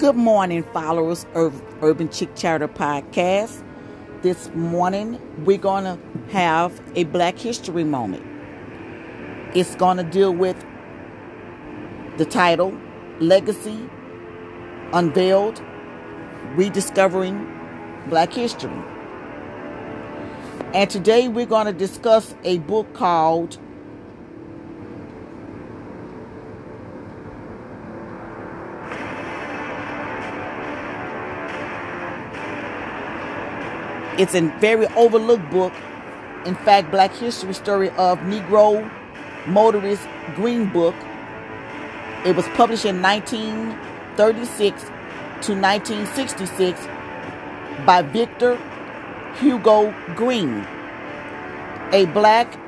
Good morning, followers of Urban Chick Chatter Podcast. This morning, we're going to have a Black History Moment. It's going to deal with the title, Legacy Unveiled, Rediscovering Black History. And today, we're going to discuss a book called It's a very overlooked book. In fact, Black History Story of Negro Motorist Green Book. It was published in 1936 to 1966 by Victor Hugo Green, a black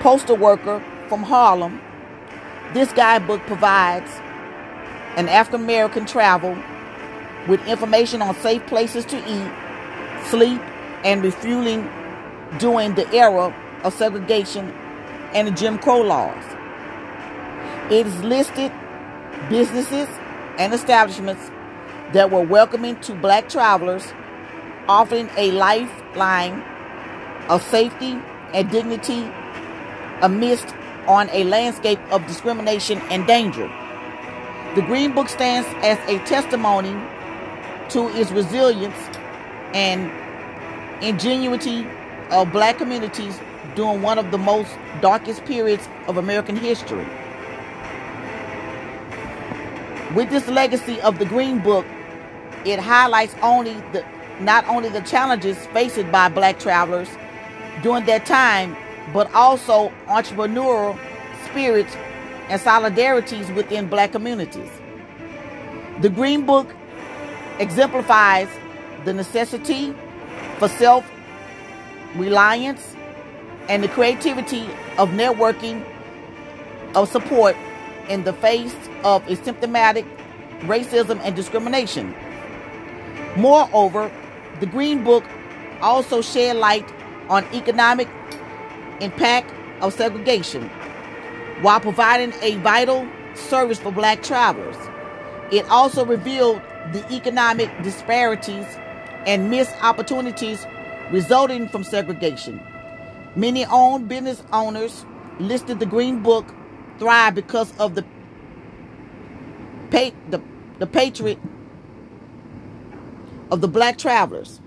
postal worker from Harlem. This guidebook provides an African American travel with information on safe places to eat, sleep, and refueling during the era of segregation and the Jim Crow laws. It is listed businesses and establishments that were welcoming to black travelers, offering a lifeline of safety and dignity amidst on a landscape of discrimination and danger. The Green Book stands as a testimony to its resilience and ingenuity of black communities during one of the most darkest periods of American history. With this legacy of the Green Book, it highlights not only the challenges faced by black travelers during that time, but also entrepreneurial spirits and solidarities within black communities. The Green Book exemplifies the necessity for self-reliance and the creativity of networking of support in the face of a symptomatic racism and discrimination. Moreover, the Green Book also shed light on economic impact of segregation while providing a vital service for black travelers. It also revealed the economic disparities and missed opportunities resulting from segregation. Many owned business owners listed the Green Book thrived because of the patriot of the black travelers,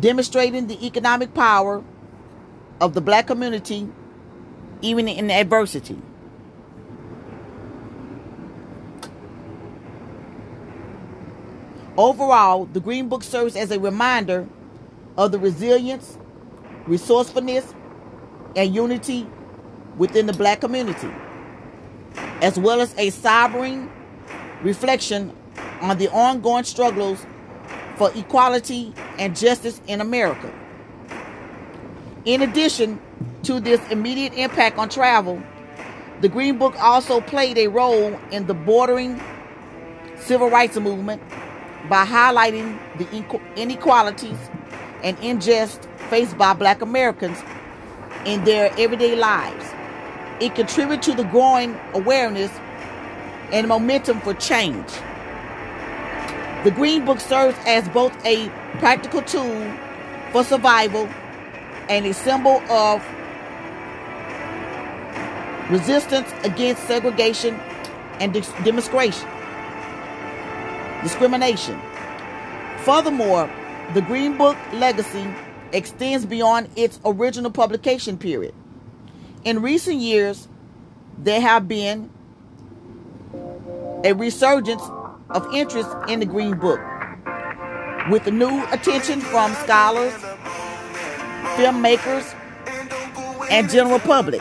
demonstrating the economic power of the black community even in adversity. Overall, the Green Book serves as a reminder of the resilience, resourcefulness, and unity within the black community, as well as a sobering reflection on the ongoing struggles for equality and justice in America. In addition to this immediate impact on travel, the Green Book also played a role in the bordering civil rights movement by highlighting the inequalities and injustice faced by black Americans in their everyday lives. It contributed to the growing awareness and momentum for change. The Green Book serves as both a practical tool for survival and a symbol of resistance against segregation and discrimination. Furthermore, the Green Book legacy extends beyond its original publication period. In recent years, there have been a resurgence of interest in the Green Book, with the new attention from scholars, filmmakers, and general public.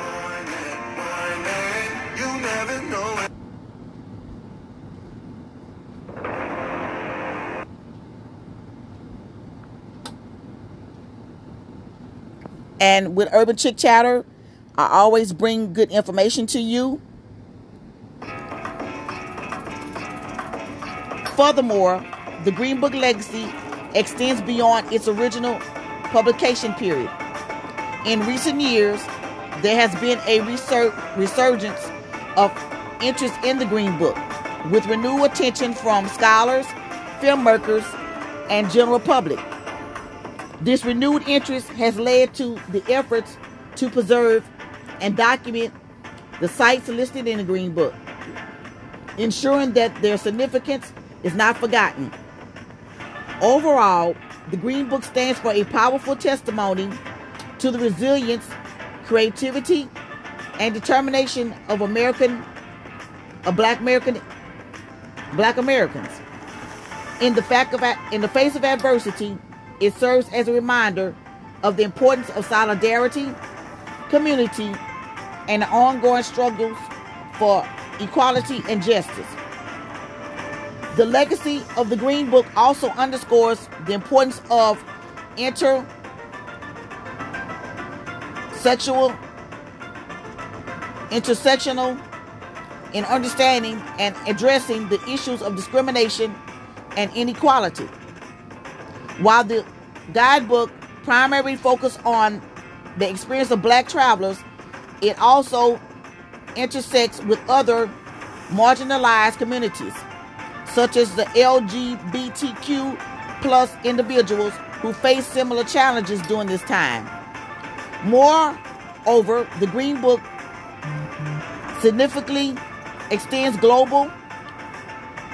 And with Urban Chick Chatter, I always bring good information to you. Furthermore, the Green Book legacy extends beyond its original publication period. In recent years, there has been a resurgence of interest in the Green Book, with renewed attention from scholars, filmmakers, and general public. This renewed interest has led to the efforts to preserve and document the sites listed in the Green Book, ensuring that their significance is not forgotten. Overall, the Green Book stands for a powerful testimony to the resilience, creativity, and determination of Black Americans. In the face of adversity, it serves as a reminder of the importance of solidarity, community, and the ongoing struggles for equality and justice. The legacy of the Green Book also underscores the importance of intersectional in understanding and addressing the issues of discrimination and inequality. While the guidebook primarily focuses on the experience of Black travelers, it also intersects with other marginalized communities, such as the LGBTQ+ individuals who face similar challenges during this time. Moreover, the Green Book significantly extends global,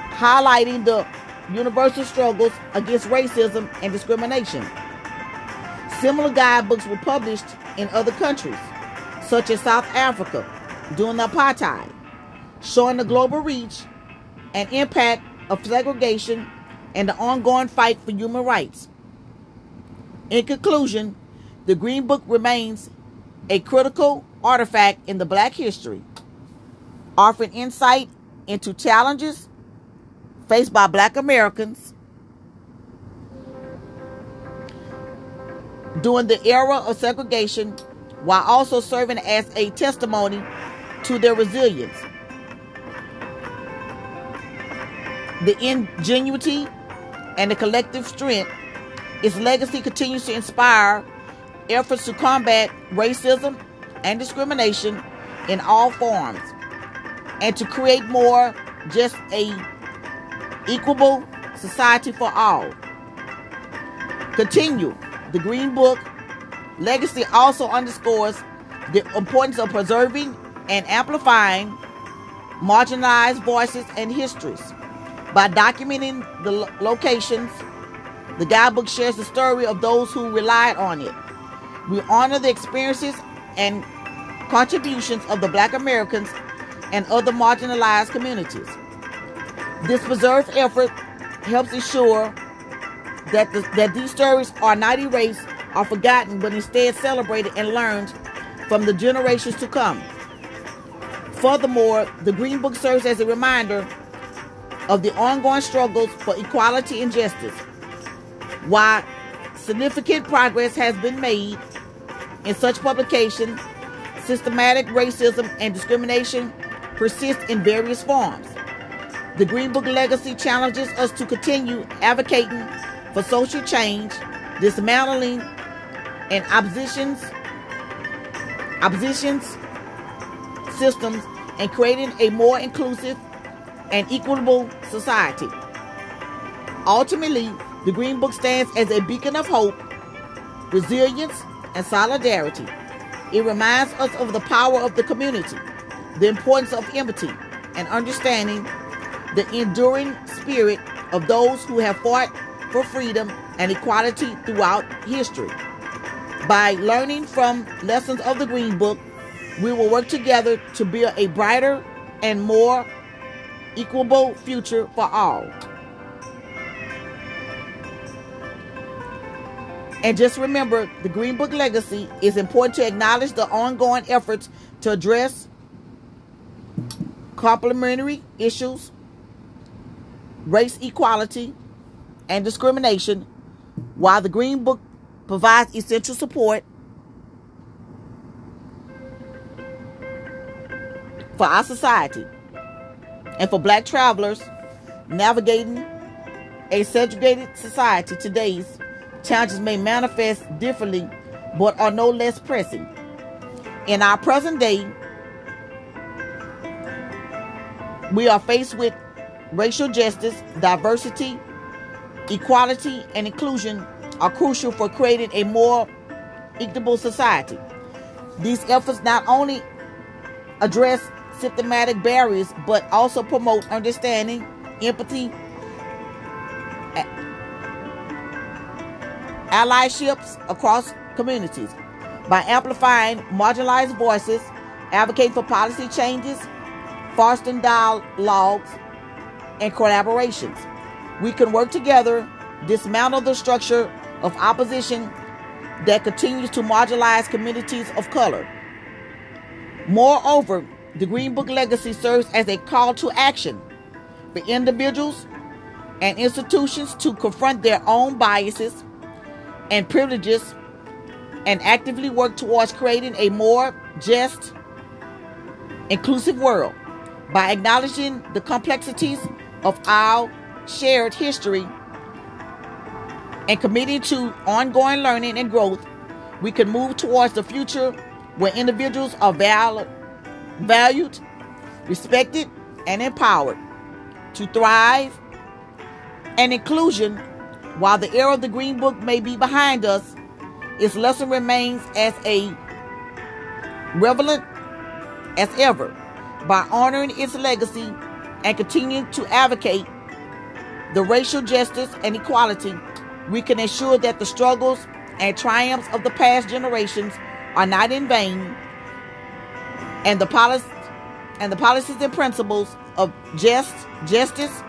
highlighting the universal struggles against racism and discrimination. Similar guidebooks were published in other countries, such as South Africa during the apartheid, showing the global reach and impact of segregation and the ongoing fight for human rights. In conclusion, the Green Book remains a critical artifact in the Black history, offering insight into challenges faced by Black Americans during the era of segregation, while also serving as a testimony to their resilience, the ingenuity, and the collective strength. Its legacy continues to inspire efforts to combat racism and discrimination in all forms, and to create more just an equitable society for all. Continue the Green Book legacy also underscores the importance of preserving and amplifying marginalized voices and histories. By documenting the locations, the guidebook shares the story of those who relied on it. We honor the experiences and contributions of the Black Americans and other marginalized communities. This preserved effort helps ensure that these stories are not erased or forgotten, but instead celebrated and learned from the generations to come. Furthermore, the Green Book serves as a reminder of the ongoing struggles for equality and justice. While significant progress has been made in such publications, systematic racism and discrimination persist in various forms. The Green Book legacy challenges us to continue advocating for social change, dismantling and oppositions systems, and creating a more inclusive and equitable society. Ultimately, the Green Book stands as a beacon of hope, resilience, and solidarity. It reminds us of the power of the community, the importance of empathy, and understanding the enduring spirit of those who have fought for freedom and equality throughout history. By learning from lessons of the Green Book, we will work together to build a brighter and more equitable future for all. And just remember, the Green Book legacy is important to acknowledge the ongoing efforts to address complementary issues, race equality, and discrimination, while the Green Book provides essential support for our society and for Black travelers navigating a segregated society. Today's challenges may manifest differently, but are no less pressing. In our present day, we are faced with racial justice, diversity, equality, and inclusion are crucial for creating a more equitable society. These efforts not only address systematic barriers, but also promote understanding, empathy, allyships across communities. By amplifying marginalized voices, advocating for policy changes, fostering dialogues, and collaborations, we can work together, dismantle the structure of opposition that continues to marginalize communities of color. Moreover, the Green Book legacy serves as a call to action for individuals and institutions to confront their own biases and privileges and actively work towards creating a more just, inclusive world. By acknowledging the complexities of our shared history and committing to ongoing learning and growth, we can move towards the future where individuals are valued, respected, and empowered to thrive, and inclusion, while the era of the Green Book may be behind us, its lesson remains as relevant as ever. By honoring its legacy and continuing to advocate the racial justice and equality, we can ensure that the struggles and triumphs of the past generations are not in vain, and the policies and principles of justice,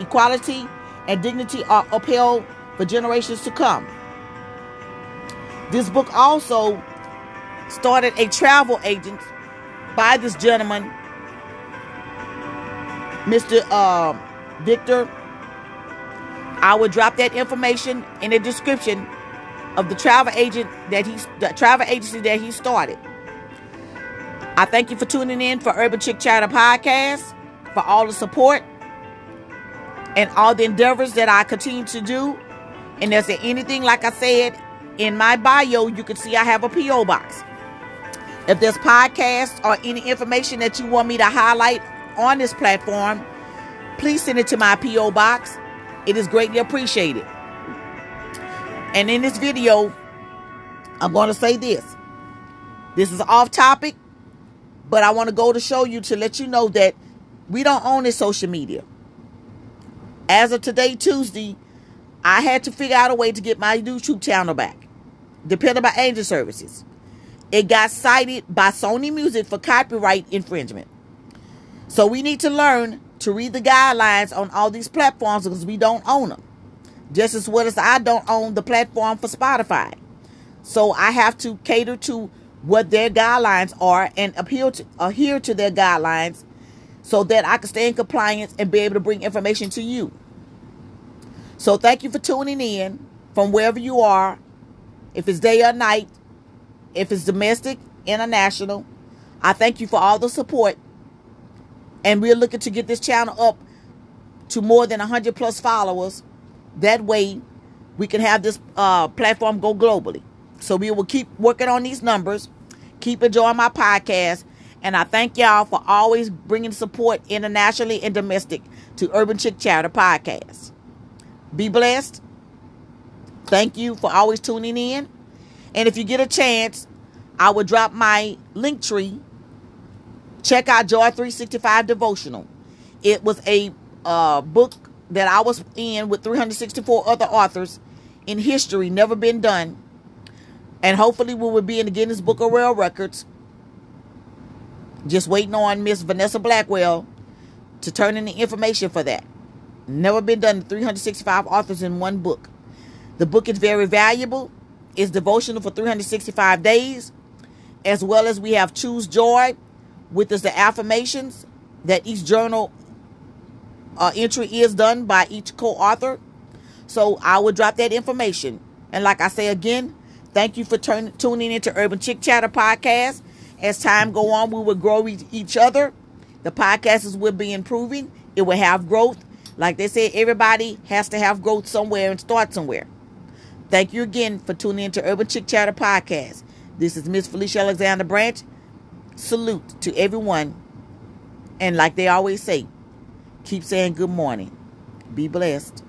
equality, and dignity are upheld for generations to come. This book also started a travel agent by this gentleman, Mr. Victor. I will drop that information in the description of the travel agency that he started. I thank you for tuning in for Urban Chick Chatter Podcast, for all the support and all the endeavors that I continue to do. And if there's anything, like I said, in my bio, you can see I have a P.O. box. If there's podcasts or any information that you want me to highlight on this platform, please send it to my P.O. box. It is greatly appreciated. And in this video, I'm going to say this. This is off topic, but I want to go to show you, to let you know that we don't own this social media. As of today, Tuesday, I had to figure out a way to get my YouTube channel back, depending on Angel Services. It got cited by Sony Music for copyright infringement. So we need to learn to read the guidelines on all these platforms, because we don't own them. Just as well as I don't own the platform for Spotify. So I have to cater to what their guidelines are and adhere to their guidelines, so that I can stay in compliance and be able to bring information to you. So thank you for tuning in from wherever you are. If it's day or night, if it's domestic, international, I thank you for all the support. And we're looking to get this channel up to more than 100 plus followers. That way we can have this platform go globally. So we will keep working on these numbers. Keep enjoying my podcast. And I thank y'all for always bringing support internationally and domestic to Urban Chick Chatter Podcast. Be blessed. Thank you for always tuning in. And if you get a chance, I will drop my link tree. Check out Joy 365 Devotional. It was a book that I was in with 364 other authors in history, never been done. And hopefully we will be in the Guinness Book of World Records. Just waiting on Miss Vanessa Blackwell to turn in the information for that. Never been done, 365 authors in one book. The book is very valuable. It's devotional for 365 days. As well as we have Choose Joy, which is the affirmations that each journal entry is done by each co-author. So I will drop that information. And like I say again, thank you for tuning into Urban Chick Chatter Podcast. As time go on, we will grow each other. The podcasts will be improving. It will have growth. Like they said, everybody has to have growth somewhere and start somewhere. Thank you again for tuning into Urban Chick Chatter Podcast. This is Miss Felicia Alexander Branch. Salute to everyone. And like they always say, Keep saying good morning. Be blessed.